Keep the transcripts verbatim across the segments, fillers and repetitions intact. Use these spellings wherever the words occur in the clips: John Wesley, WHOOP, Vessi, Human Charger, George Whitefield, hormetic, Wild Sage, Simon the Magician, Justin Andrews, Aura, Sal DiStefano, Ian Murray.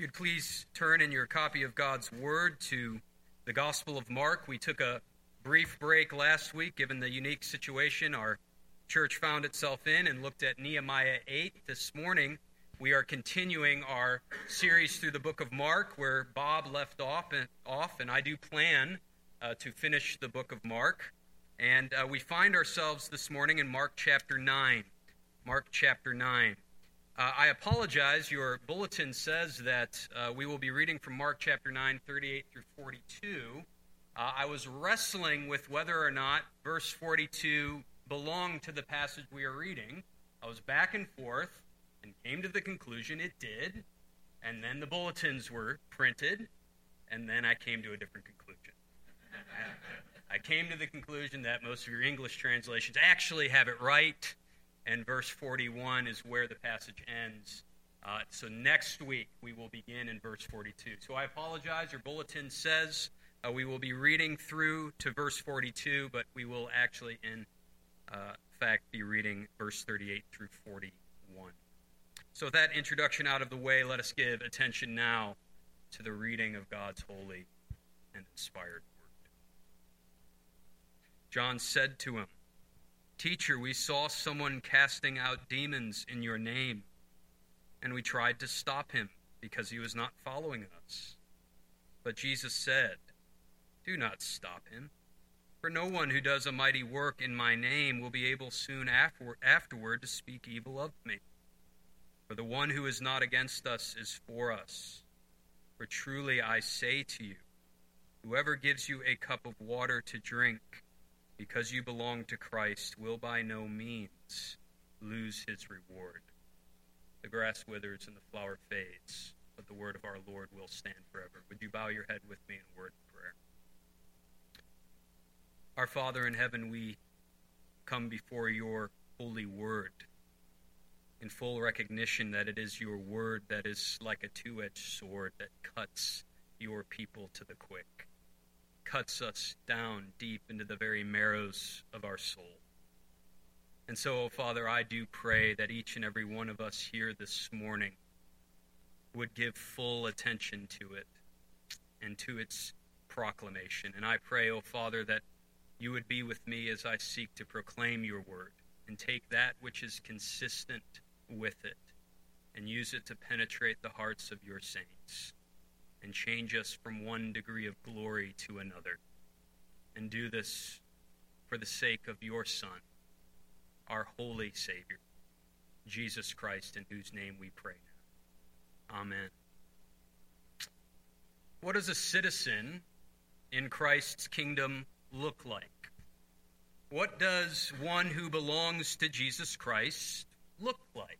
You'd please turn in your copy of God's Word to the Gospel of Mark. We took a brief break last week, given the unique situation our church found itself in, and looked at Nehemiah eight. This morning, we are continuing our series through the book of Mark, where Bob left off, and, off, and I do plan uh, to finish the book of Mark. And uh, we find ourselves this morning in Mark chapter nine. Mark chapter nine. Uh, I apologize, your bulletin says that uh, we will be reading from Mark chapter nine, thirty-eight through forty-two. Uh, I was wrestling with whether or not verse forty-two belonged to the passage we are reading. I was back and forth and came to the conclusion it did, and then the bulletins were printed, and then I came to a different conclusion. I came to the conclusion that most of your English translations actually have it right, and verse forty-one is where the passage ends. Uh, so next week, we will begin in verse forty-two. So I apologize. Your bulletin says uh, we will be reading through to verse forty-two, but we will actually, in uh, fact, be reading verse thirty-eight through forty-one. So with that introduction out of the way, let us give attention now to the reading of God's holy and inspired word. John said to him, "Teacher, we saw someone casting out demons in your name, and we tried to stop him because he was not following us." But Jesus said, "Do not stop him, for no one who does a mighty work in my name will be able soon after- afterward to speak evil of me. For the one who is not against us is for us. For truly I say to you, whoever gives you a cup of water to drink, because you belong to Christ, will by no means lose his reward. The grass withers and the flower fades, but the word of our Lord will stand forever." Would you bow your head with me in a word of prayer? Our Father in heaven, we come before your holy word in full recognition that it is your word that is like a two-edged sword that cuts your people to the quick. Cuts us down deep into the very marrows of our soul. And so, oh Father, I do pray that each and every one of us here this morning would give full attention to it and to its proclamation. And I pray, oh Father, that you would be with me as I seek to proclaim your word and take that which is consistent with it and use it to penetrate the hearts of your saints and change us from one degree of glory to another. And do this for the sake of your Son, our holy Savior, Jesus Christ, in whose name we pray now. Amen. What does a citizen in Christ's kingdom look like? What does one who belongs to Jesus Christ look like?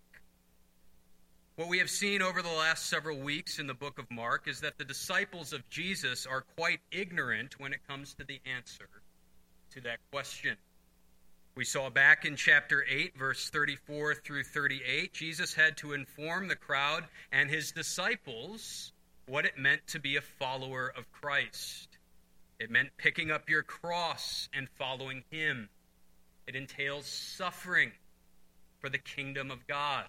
What we have seen over the last several weeks in the book of Mark is that the disciples of Jesus are quite ignorant when it comes to the answer to that question. We saw back in chapter eight, verse thirty-four through thirty-eight, Jesus had to inform the crowd and his disciples what it meant to be a follower of Christ. It meant picking up your cross and following him. It entails suffering for the kingdom of God.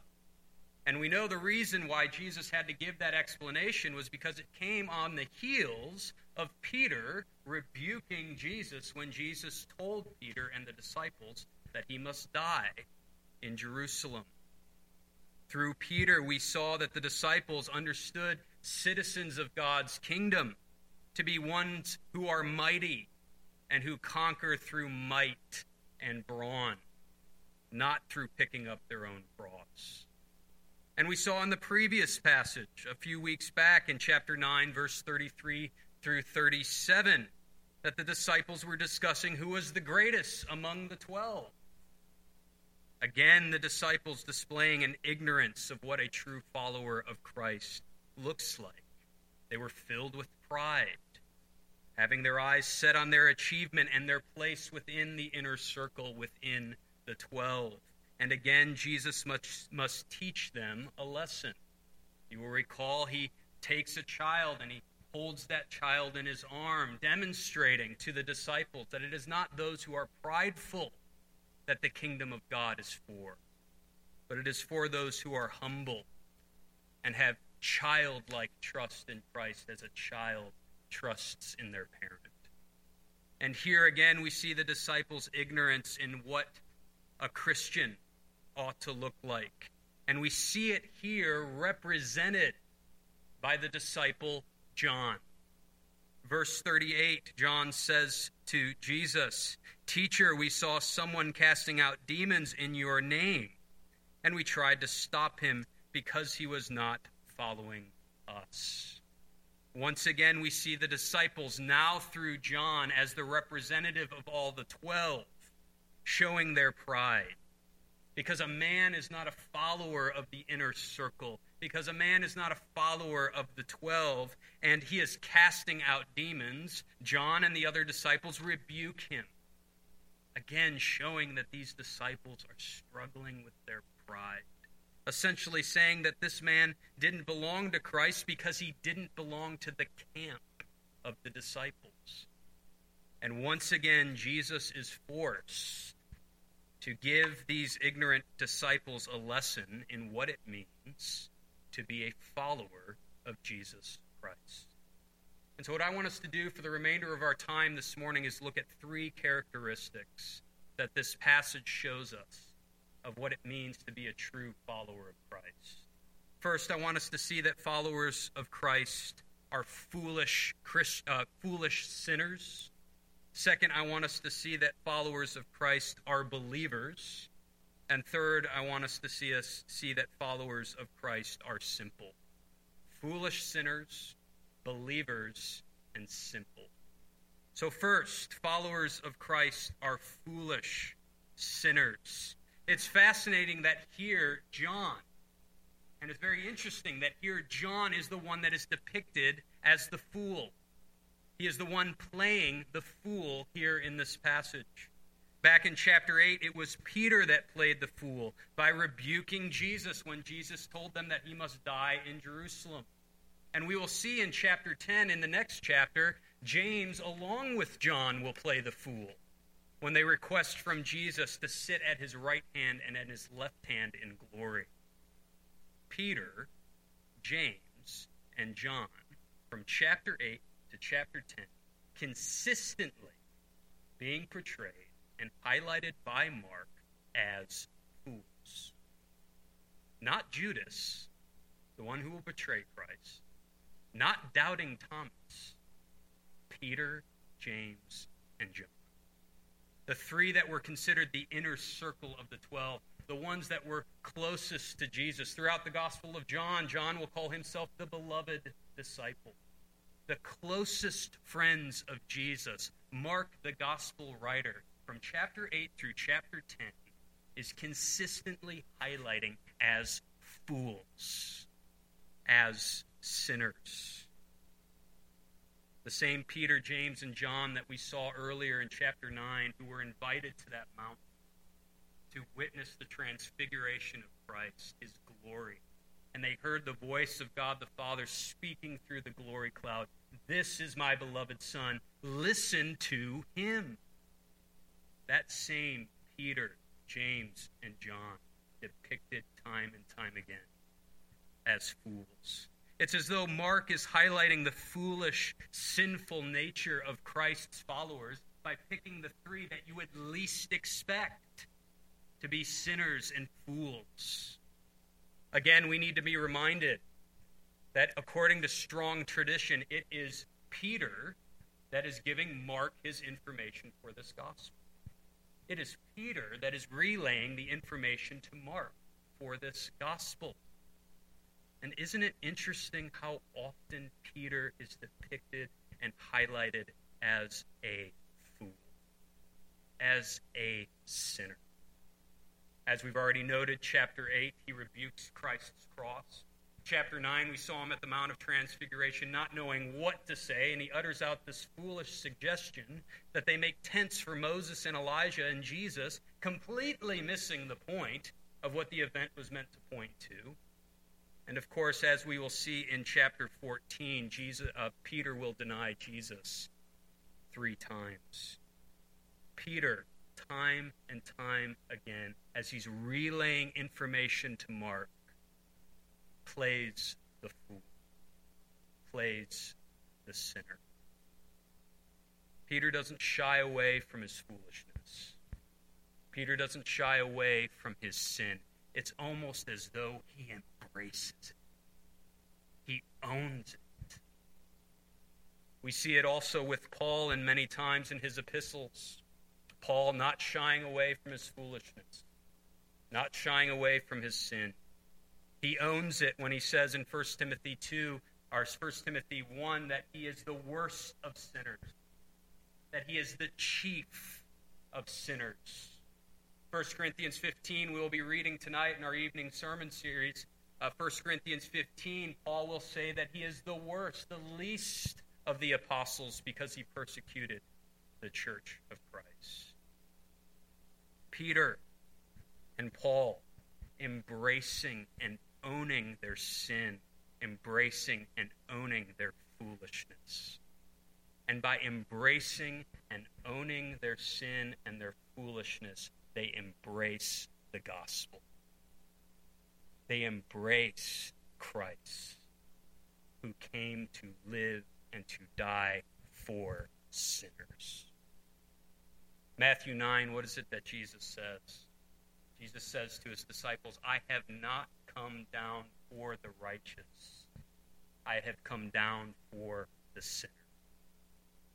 And we know the reason why Jesus had to give that explanation was because it came on the heels of Peter rebuking Jesus when Jesus told Peter and the disciples that he must die in Jerusalem. Through Peter, we saw that the disciples understood citizens of God's kingdom to be ones who are mighty and who conquer through might and brawn, not through picking up their own cross. And we saw in the previous passage a few weeks back in chapter nine, verse thirty-three through thirty-seven, that the disciples were discussing who was the greatest among the twelve. Again, the disciples displaying an ignorance of what a true follower of Christ looks like. They were filled with pride, having their eyes set on their achievement and their place within the inner circle, within the twelve. And again, Jesus must, must teach them a lesson. You will recall he takes a child and he holds that child in his arm, demonstrating to the disciples that it is not those who are prideful that the kingdom of God is for, but it is for those who are humble and have childlike trust in Christ as a child trusts in their parent. And here again, we see the disciples' ignorance in what a Christian ought to look like. And we see it here represented by the disciple John. Verse thirty-eight, John says to Jesus, "Teacher, we saw someone casting out demons in your name, and we tried to stop him because he was not following us." Once again, we see the disciples now through John as the representative of all the twelve, showing their pride. Because a man is not a follower of the inner circle. Because a man is not a follower of the twelve, and he is casting out demons, John and the other disciples rebuke him. Again, showing that these disciples are struggling with their pride. Essentially saying that this man didn't belong to Christ because he didn't belong to the camp of the disciples. And once again, Jesus is forced to give these ignorant disciples a lesson in what it means to be a follower of Jesus Christ. And so what I want us to do for the remainder of our time this morning is look at three characteristics that this passage shows us of what it means to be a true follower of Christ. First, I want us to see that followers of Christ are foolish Christ, uh, foolish sinners. Second, I want us to see that followers of Christ are believers. And third, I want us to see us see that followers of Christ are simple. Foolish sinners, believers, and simple. So first, followers of Christ are foolish sinners. It's fascinating that here John, and it's very interesting that here John is the one that is depicted as the fool. He is the one playing the fool here in this passage. Back in chapter eight, it was Peter that played the fool by rebuking Jesus when Jesus told them that he must die in Jerusalem. And we will see in chapter ten, in the next chapter, James along with John will play the fool when they request from Jesus to sit at his right hand and at his left hand in glory. Peter, James, and John, from chapter eight to chapter ten, consistently being portrayed and highlighted by Mark as fools. Not Judas, the one who will betray Christ, not doubting Thomas, Peter, James, and John. The three that were considered the inner circle of the twelve, the ones that were closest to Jesus. Throughout the Gospel of John, John will call himself the beloved disciple. The closest friends of Jesus. Mark, the Gospel writer, from chapter eight through chapter ten, is consistently highlighting as fools, as sinners. The same Peter, James, and John that we saw earlier in chapter nine, who were invited to that mountain to witness the transfiguration of Christ, his glory. And they heard the voice of God the Father speaking through the glory cloud, "This is my beloved Son, listen to him." That same Peter, James, and John depicted time and time again as fools. It's as though Mark is highlighting the foolish, sinful nature of Christ's followers by picking the three that you would least expect to be sinners and fools. Again, we need to be reminded that according to strong tradition, it is Peter that is giving Mark his information for this gospel. It is Peter that is relaying the information to Mark for this gospel. And isn't it interesting how often Peter is depicted and highlighted as a fool, as a sinner? As we've already noted, chapter eight, he rebukes Christ's cross. Chapter nine, we saw him at the Mount of Transfiguration, not knowing what to say, and he utters out this foolish suggestion that they make tents for Moses and Elijah and Jesus, completely missing the point of what the event was meant to point to. And of course, as we will see in chapter fourteen, Jesus, uh, Peter will deny Jesus three times. Peter, time and time again, as he's relaying information to Mark, plays the fool, plays the sinner. Peter doesn't shy away from his foolishness. Peter doesn't shy away from his sin. It's almost as though he embraces it. He owns it. We see it also with Paul and many times in his epistles. Paul not shying away from his foolishness, not shying away from his sin. He owns it when he says in First Timothy two, or First Timothy one, that he is the worst of sinners, that he is the chief of sinners. First Corinthians fifteen, we will be reading tonight in our evening sermon series. Uh, First Corinthians fifteen, Paul will say that he is the worst, the least of the apostles, because he persecuted the church of Christ. Peter and Paul embracing and owning their sin, embracing and owning their foolishness. And by embracing and owning their sin and their foolishness, they embrace the gospel. They embrace Christ, who came to live and to die for sinners. Matthew nine, what is it that Jesus says? Jesus says to his disciples, I have not come down for the righteous. I have come down for the sinner.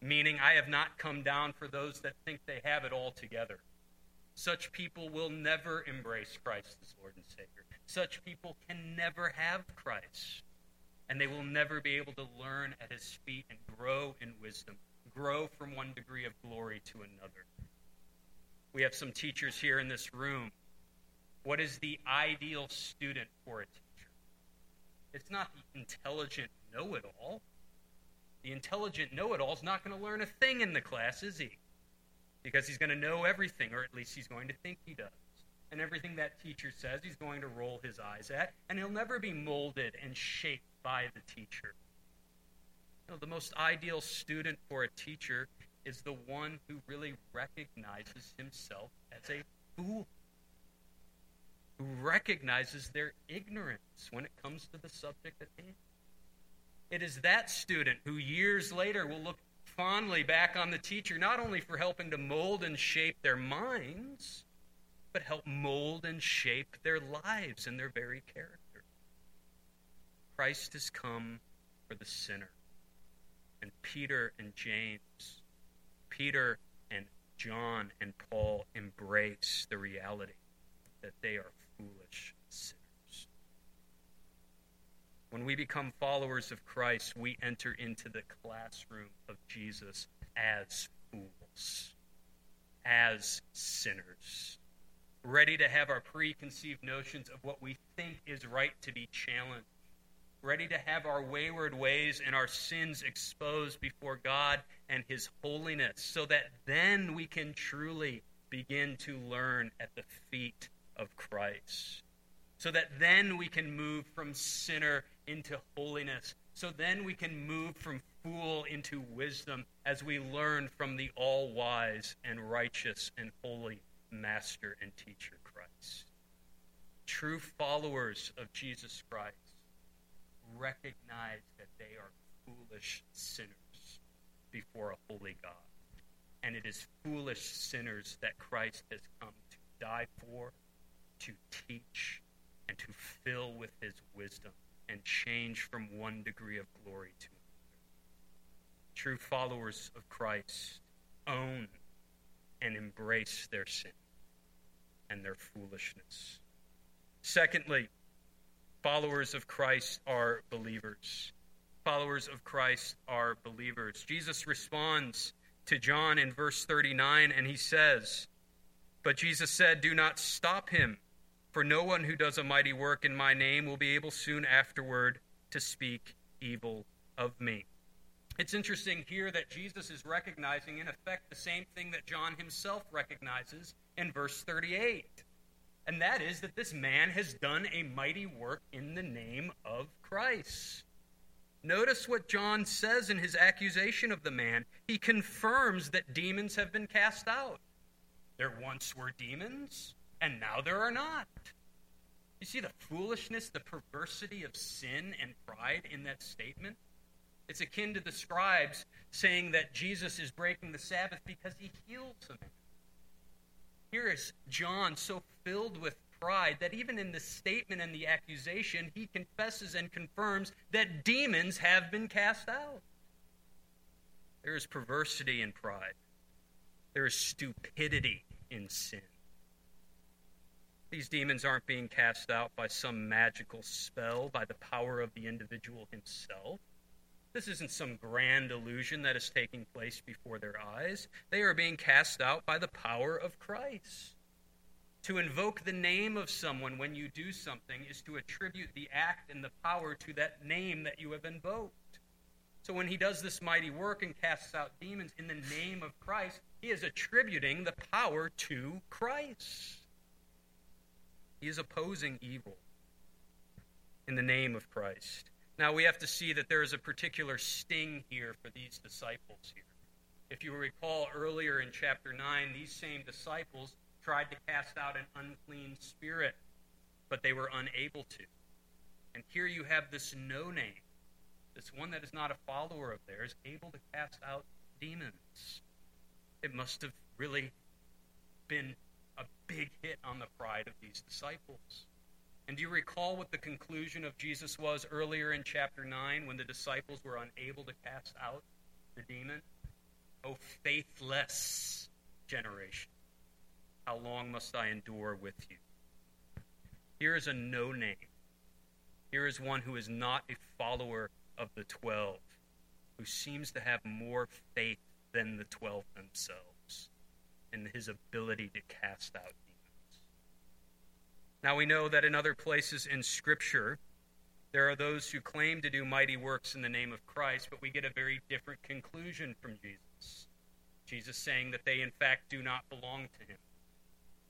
Meaning, I have not come down for those that think they have it all together. Such people will never embrace Christ as Lord and Savior. Such people can never have Christ. And they will never be able to learn at his feet and grow in wisdom, grow from one degree of glory to another. We have some teachers here in this room. What is the ideal student for a teacher? It's not the intelligent know-it-all. The intelligent know-it-all is not going to learn a thing in the class, is he? Because he's going to know everything, or at least he's going to think he does. And everything that teacher says, he's going to roll his eyes at, and he'll never be molded and shaped by the teacher. No, the most ideal student for a teacher is the one who really recognizes himself as a fool, who recognizes their ignorance when it comes to the subject at hand. It is that student who years later will look fondly back on the teacher, not only for helping to mold and shape their minds, but help mold and shape their lives and their very character. Christ has come for the sinner. And Peter and James, Peter and John and Paul embrace the reality that they are foolish sinners. When we become followers of Christ, we enter into the classroom of Jesus as fools, as sinners, ready to have our preconceived notions of what we think is right to be challenged, ready to have our wayward ways and our sins exposed before God and his holiness, so that then we can truly begin to learn at the feet of Christ, so that then we can move from sinner into holiness, so then we can move from fool into wisdom as we learn from the all-wise and righteous and holy Master and Teacher Christ. True followers of Jesus Christ recognize that they are foolish sinners before a holy God. And it is foolish sinners that Christ has come to die for, to teach, and to fill with his wisdom and change from one degree of glory to another. True followers of Christ own and embrace their sin and their foolishness. Secondly, followers of Christ are believers. Followers of Christ are believers. Jesus responds to John in verse thirty-nine, and he says, But Jesus said, Do not stop him, for no one who does a mighty work in my name will be able soon afterward to speak evil of me. It's interesting here that Jesus is recognizing, in effect, the same thing that John himself recognizes in verse thirty-eight. And that is that this man has done a mighty work in the name of Christ. Notice what John says in his accusation of the man. He confirms that demons have been cast out. There once were demons, and now there are not. You see the foolishness, the perversity of sin and pride in that statement? It's akin to the scribes saying that Jesus is breaking the Sabbath because he heals them. Here is John so filled with pride that even in the statement and the accusation, he confesses and confirms that demons have been cast out. There is perversity in pride. There is stupidity in sin. These demons aren't being cast out by some magical spell, by the power of the individual himself. This isn't some grand illusion that is taking place before their eyes. They are being cast out by the power of Christ. To invoke the name of someone when you do something is to attribute the act and the power to that name that you have invoked. So when he does this mighty work and casts out demons in the name of Christ, he is attributing the power to Christ. He is opposing evil in the name of Christ. Now, we have to see that there is a particular sting here for these disciples here. If you recall earlier in chapter nine, these same disciples tried to cast out an unclean spirit, but they were unable to. And here you have this no-name, this one that is not a follower of theirs, able to cast out demons. It must have really been a big hit on the pride of these disciples. And do you recall what the conclusion of Jesus was earlier in chapter nine when the disciples were unable to cast out the demon? "O faithless generation, how long must I endure with you?" Here is a no-name. Here is one who is not a follower of the twelve, who seems to have more faith than the twelve themselves in his ability to cast out. Now we know that in other places in Scripture, there are those who claim to do mighty works in the name of Christ, but we get a very different conclusion from Jesus. Jesus saying that they in fact do not belong to him.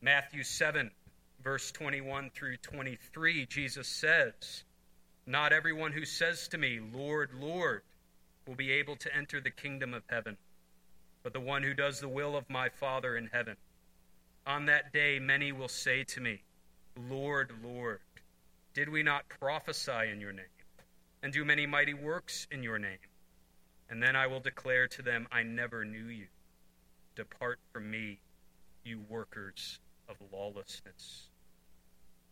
Matthew seven, verse twenty-one through twenty-three, Jesus says, "Not everyone who says to me, 'Lord, Lord,' will be able to enter the kingdom of heaven, but the one who does the will of my Father in heaven. On that day many will say to me, 'Lord, Lord, did we not prophesy in your name and do many mighty works in your name?' And then I will declare to them, 'I never knew you. Depart from me, you workers of lawlessness.'"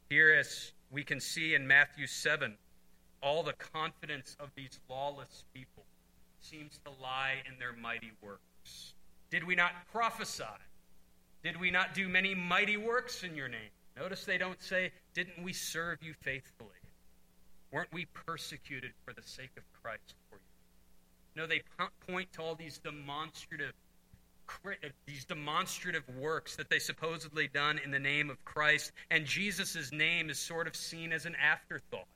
Here, as we can see in Matthew seven, all the confidence of these lawless people seems to lie in their mighty works. "Did we not prophesy? Did we not do many mighty works in your name?" Notice they don't say, "Didn't we serve you faithfully? Weren't we persecuted for the sake of Christ for you?" No, they point to all these demonstrative, these demonstrative works that they supposedly done in the name of Christ, and Jesus' name is sort of seen as an afterthought,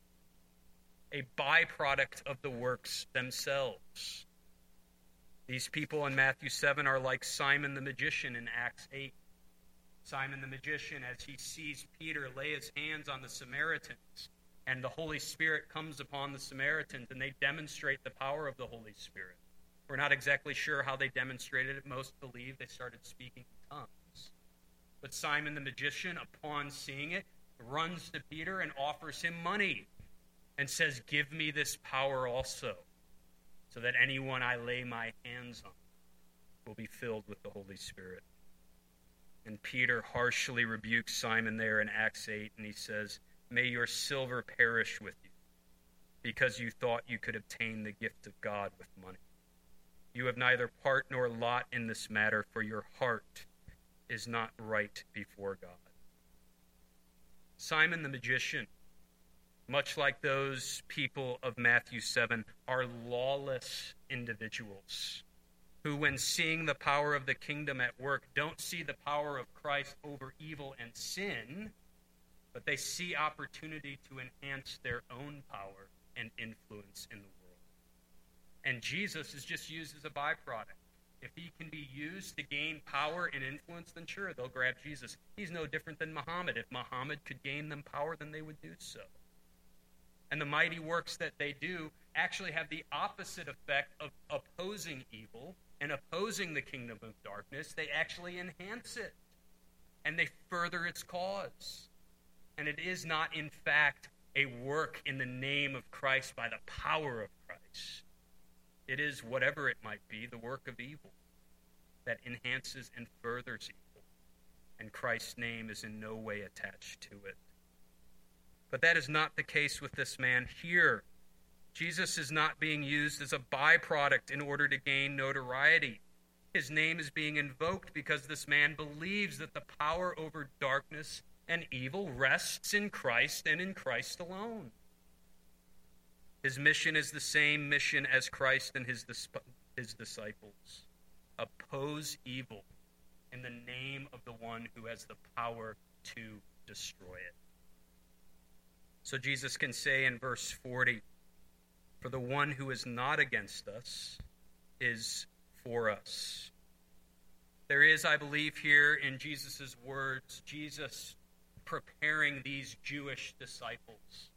a byproduct of the works themselves. These people in Matthew seven are like Simon the Magician in Acts eight. Simon the Magician, as he sees Peter lay his hands on the Samaritans, and the Holy Spirit comes upon the Samaritans, and they demonstrate the power of the Holy Spirit. We're not exactly sure how they demonstrated it. Most believe they started speaking in tongues. But Simon the Magician, upon seeing it, runs to Peter and offers him money and says, "Give me this power also, so that anyone I lay my hands on will be filled with the Holy Spirit." And Peter harshly rebukes Simon there in Acts eight, and he says, "May your silver perish with you, because you thought you could obtain the gift of God with money. You have neither part nor lot in this matter, for your heart is not right before God." Simon the Magician, much like those people of Matthew seven, are lawless individuals who, when seeing the power of the kingdom at work, don't see the power of Christ over evil and sin, but they see opportunity to enhance their own power and influence in the world. And Jesus is just used as a byproduct. If he can be used to gain power and influence, then sure, they'll grab Jesus. He's no different than Muhammad. If Muhammad could gain them power, then they would do so. And the mighty works that they do actually have the opposite effect of opposing evil and opposing the kingdom of darkness. They actually enhance it, and they further its cause. and it is not, in fact, a work in the name of Christ by the power of Christ. It is, whatever it might be, the work of evil that enhances and furthers evil, and Christ's name is in no way attached to it. But that is not the case with this man here. Jesus is not being used as a byproduct in order to gain notoriety. His name is being invoked because this man believes that the power over darkness and evil rests in Christ and in Christ alone. His mission is the same mission as Christ and his, his disciples. Oppose evil in the name of the one who has the power to destroy it. So Jesus can say in verse forty, "For the one who is not against us is for us." There is, I believe, here in Jesus' words, Jesus preparing these Jewish disciples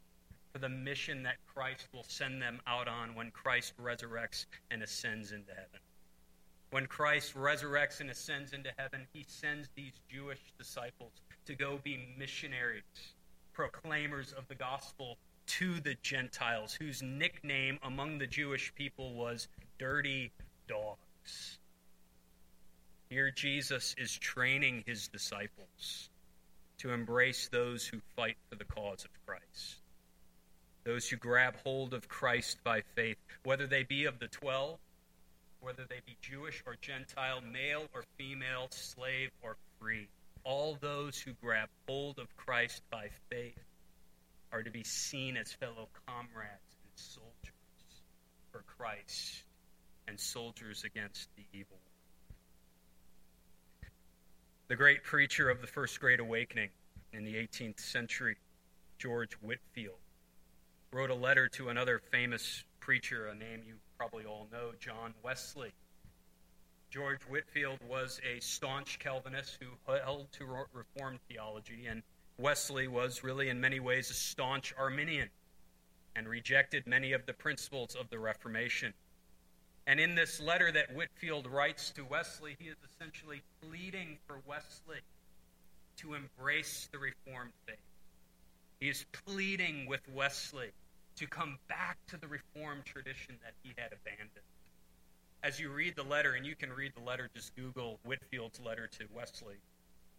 for the mission that Christ will send them out on when Christ resurrects and ascends into heaven. When Christ resurrects and ascends into heaven, he sends these Jewish disciples to go be missionaries, proclaimers of the gospel to the Gentiles, whose nickname among the Jewish people was dirty dogs. Here Jesus is training his disciples to embrace those who fight for the cause of Christ, those who grab hold of Christ by faith, whether they be of the twelve, whether they be Jewish or Gentile, male or female, slave or free. All those who grab hold of Christ by faith are to be seen as fellow comrades and soldiers for Christ and soldiers against the evil one. The great preacher of the First Great Awakening in the eighteenth century, George Whitefield, wrote a letter to another famous preacher, a name you probably all know, John Wesley. George Whitefield was a staunch Calvinist who held to Reformed theology, and Wesley was really in many ways a staunch Arminian and rejected many of the principles of the Reformation. And in this letter that Whitefield writes to Wesley, he is essentially pleading for Wesley to embrace the Reformed faith. He is pleading with Wesley to come back to the Reformed tradition that he had abandoned. As you read the letter, and you can read the letter, just Google Whitefield's letter to Wesley.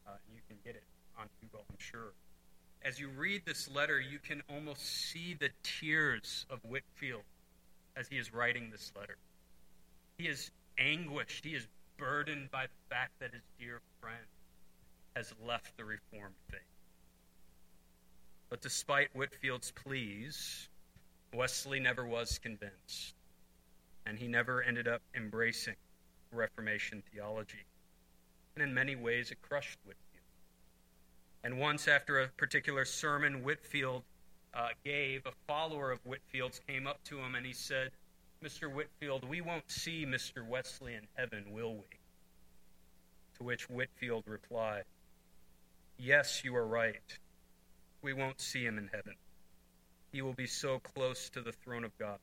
Uh, you can get it on Google, I'm sure. As you read this letter, you can almost see the tears of Whitefield as he is writing this letter. He is anguished. He is burdened by the fact that his dear friend has left the Reformed faith. But despite Whitefield's pleas, Wesley never was convinced, and he never ended up embracing Reformation theology. And in many ways, it crushed Whitefield. And once, after a particular sermon Whitefield uh, gave, a follower of Whitefield's came up to him and he said, "Mister Whitefield, we won't see Mister Wesley in heaven, will we?" To which Whitefield replied, "Yes, you are right. We won't see him in heaven. He will be so close to the throne of God,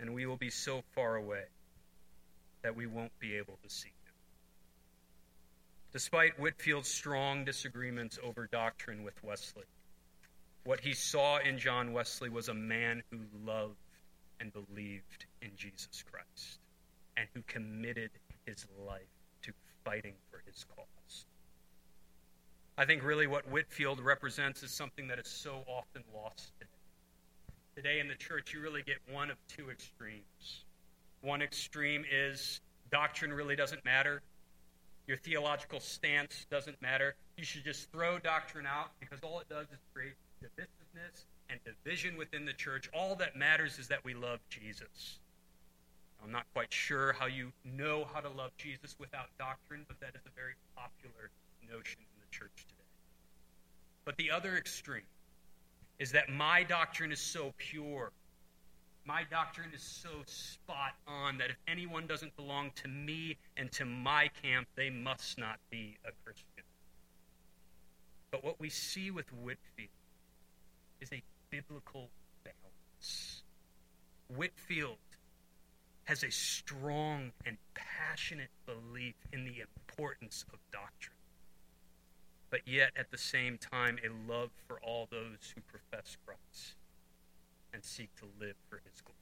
and we will be so far away that we won't be able to see him." Despite Whitefield's strong disagreements over doctrine with Wesley, what he saw in John Wesley was a man who loved and believed in Jesus Christ and who committed his life to fighting for his cause. I think really what Whitefield represents is something that is so often lost today. Today in the church, you really get one of two extremes. One extreme is doctrine really doesn't matter. Your theological stance doesn't matter. You should just throw doctrine out because all it does is create divisiveness and division within the church. All that matters is that we love Jesus. I'm not quite sure how you know how to love Jesus without doctrine, but that is a very popular notion in the church today. But the other extreme is that my doctrine is so pure, my doctrine is so spot on, that if anyone doesn't belong to me and to my camp, they must not be a Christian. But what we see with Whitefield is a biblical balance. Whitefield has a strong and passionate belief in the importance of doctrine. but yet at the same time a love for all those who profess Christ and seek to live for his glory.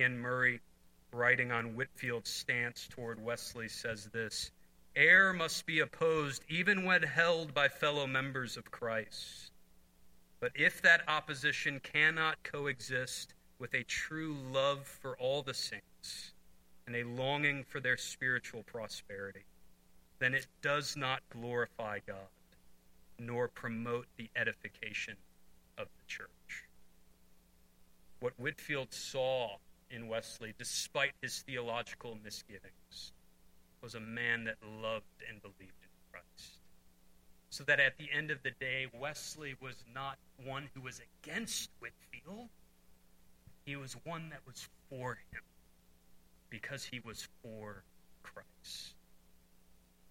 Ian Murray, writing on Whitfield's stance toward Wesley, says this: "Error must be opposed even when held by fellow members of Christ. But if that opposition cannot coexist with a true love for all the saints and a longing for their spiritual prosperity, then it does not glorify God nor promote the edification of the church." What Whitefield saw in Wesley, despite his theological misgivings, was a man that loved and believed in Christ. So that at the end of the day, Wesley was not one who was against Whitefield. He was one that was for him, because he was for Christ.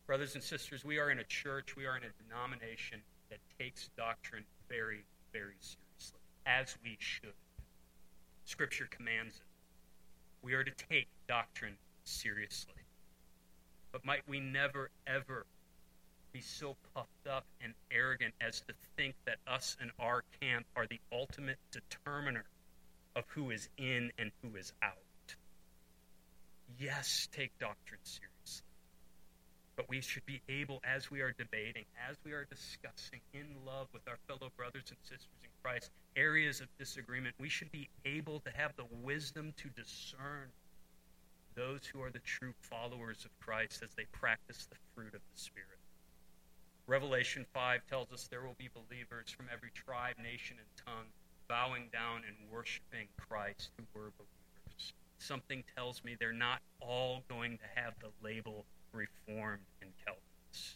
Brothers and sisters, we are in a church, we are in a denomination that takes doctrine very, very seriously, as we should. Scripture commands it. We are to take doctrine seriously. But might we never, ever be so puffed up and arrogant as to think that us and our camp are the ultimate determiner of who is in and who is out. Yes, take doctrine seriously. But we should be able, as we are debating, as we are discussing in love with our fellow brothers and sisters in Christ, areas of disagreement, we should be able to have the wisdom to discern those who are the true followers of Christ as they practice the fruit of the Spirit. Revelation five tells us there will be believers from every tribe, nation, and tongue bowing down and worshiping Christ who were believers. Something tells me they're not all going to have the label Reformed and Calvinist.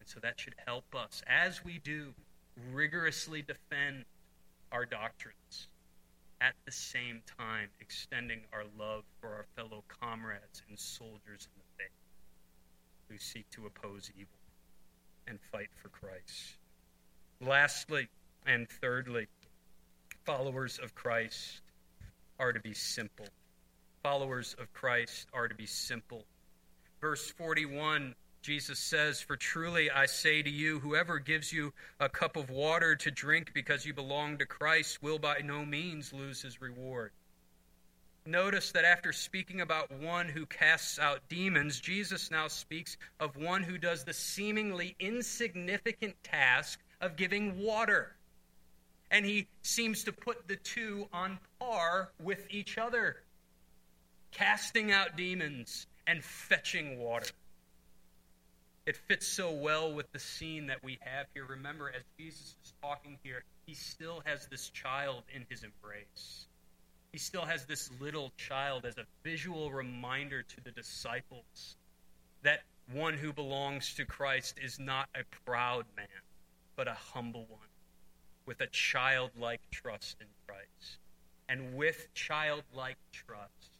And so that should help us, as we do, rigorously defend our doctrines, at the same time extending our love for our fellow comrades and soldiers in the faith who seek to oppose evil and fight for Christ. Lastly and thirdly, followers of Christ are to be simple. Followers of Christ are to be simple. Verse forty-one, Jesus says, "For truly I say to you, whoever gives you a cup of water to drink because you belong to Christ will by no means lose his reward." Notice that after speaking about one who casts out demons, Jesus now speaks of one who does the seemingly insignificant task of giving water. And he seems to put the two on par with each other. Casting out demons and fetching water. It fits so well with the scene that we have here. Remember, as Jesus is talking here, he still has this child in his embrace. He still has this little child as a visual reminder to the disciples that one who belongs to Christ is not a proud man, but a humble one with a childlike trust in Christ. And with childlike trust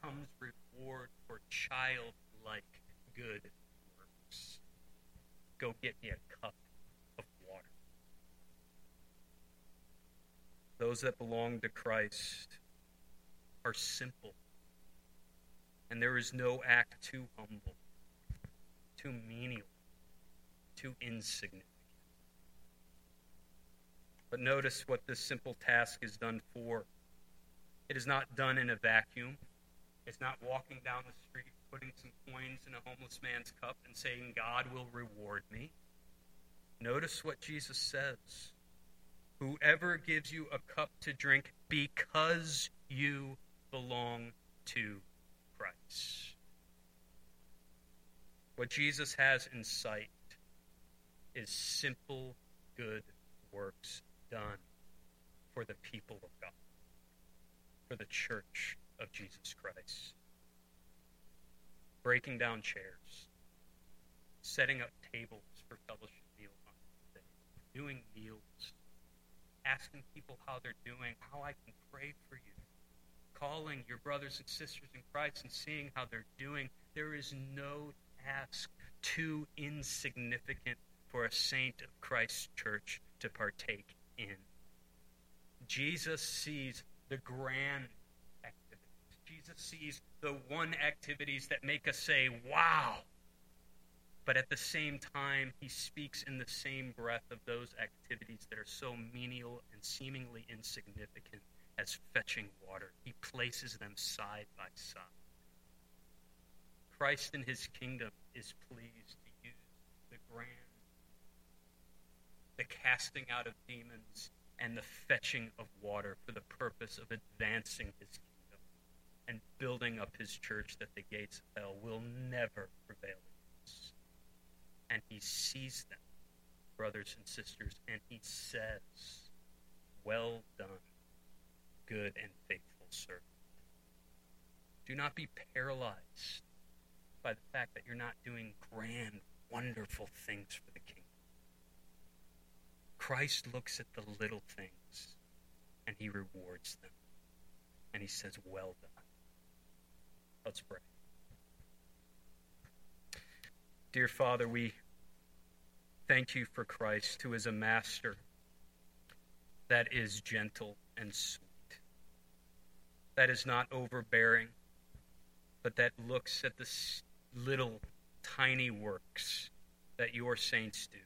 comes reward for childlike good works. Go get me a cup of water. Those that belong to Christ are simple, and there is no act too humble, too menial, too insignificant. But notice what this simple task is done for. It is not done in a vacuum. It's not walking down the street, putting some coins in a homeless man's cup and saying, "God will reward me." Notice what Jesus says. Whoever gives you a cup to drink because you belong to Christ. What Jesus has in sight is simple good works done for the people of God, for the church of Jesus Christ. Breaking down chairs, setting up tables for fellowship meals on Sunday, doing meals, asking people how they're doing, how I can pray for you, calling your brothers and sisters in Christ and seeing how they're doing. There is no task too insignificant for a saint of Christ's church to partake in. Jesus sees the grand activities. Jesus sees the one activities that make us say, "Wow, but at the same time, he speaks in the same breath of those activities that are so menial and seemingly insignificant as fetching water. He places them side by side. Christ in his kingdom is pleased to use the grand, the casting out of demons, and the fetching of water for the purpose of advancing his kingdom and building up his church that the gates of hell will never prevail against. And he sees them, brothers and sisters, and he says, "Well done, good and faithful servant." Do not be paralyzed by the fact that you're not doing grand, wonderful things for the kingdom. Christ looks at the little things, and he rewards them. And he says, "Well done." Let's pray. Dear Father, we thank you for Christ, who is a master that is gentle and sweet, that is not overbearing, but that looks at the little, tiny works that your saints do.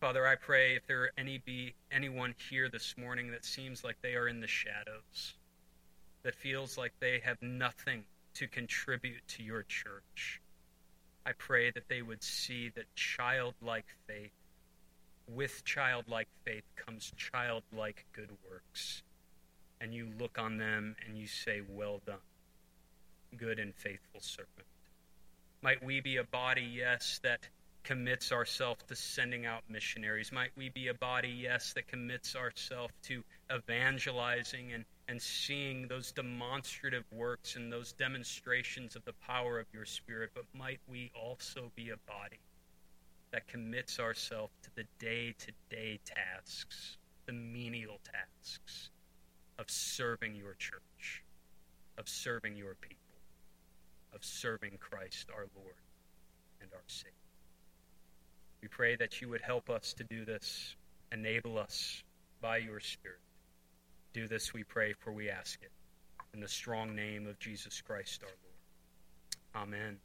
Father, I pray if there are any be anyone here this morning that seems like they are in the shadows, that feels like they have nothing to contribute to your church, I pray that they would see that childlike faith, with childlike faith comes childlike good works. And you look on them and you say, "Well done, good and faithful servant." Might we be a body, yes, that commits ourselves to sending out missionaries. Might we be a body, yes, that commits ourselves to evangelizing and, and seeing those demonstrative works and those demonstrations of the power of your Spirit. But might we also be a body that commits ourselves to the day-to-day tasks, the menial tasks of serving your church, of serving your people, of serving Christ our Lord and our Savior. We pray that you would help us to do this, enable us by your Spirit. Do this, we pray, for we ask it in the strong name of Jesus Christ our Lord. Amen.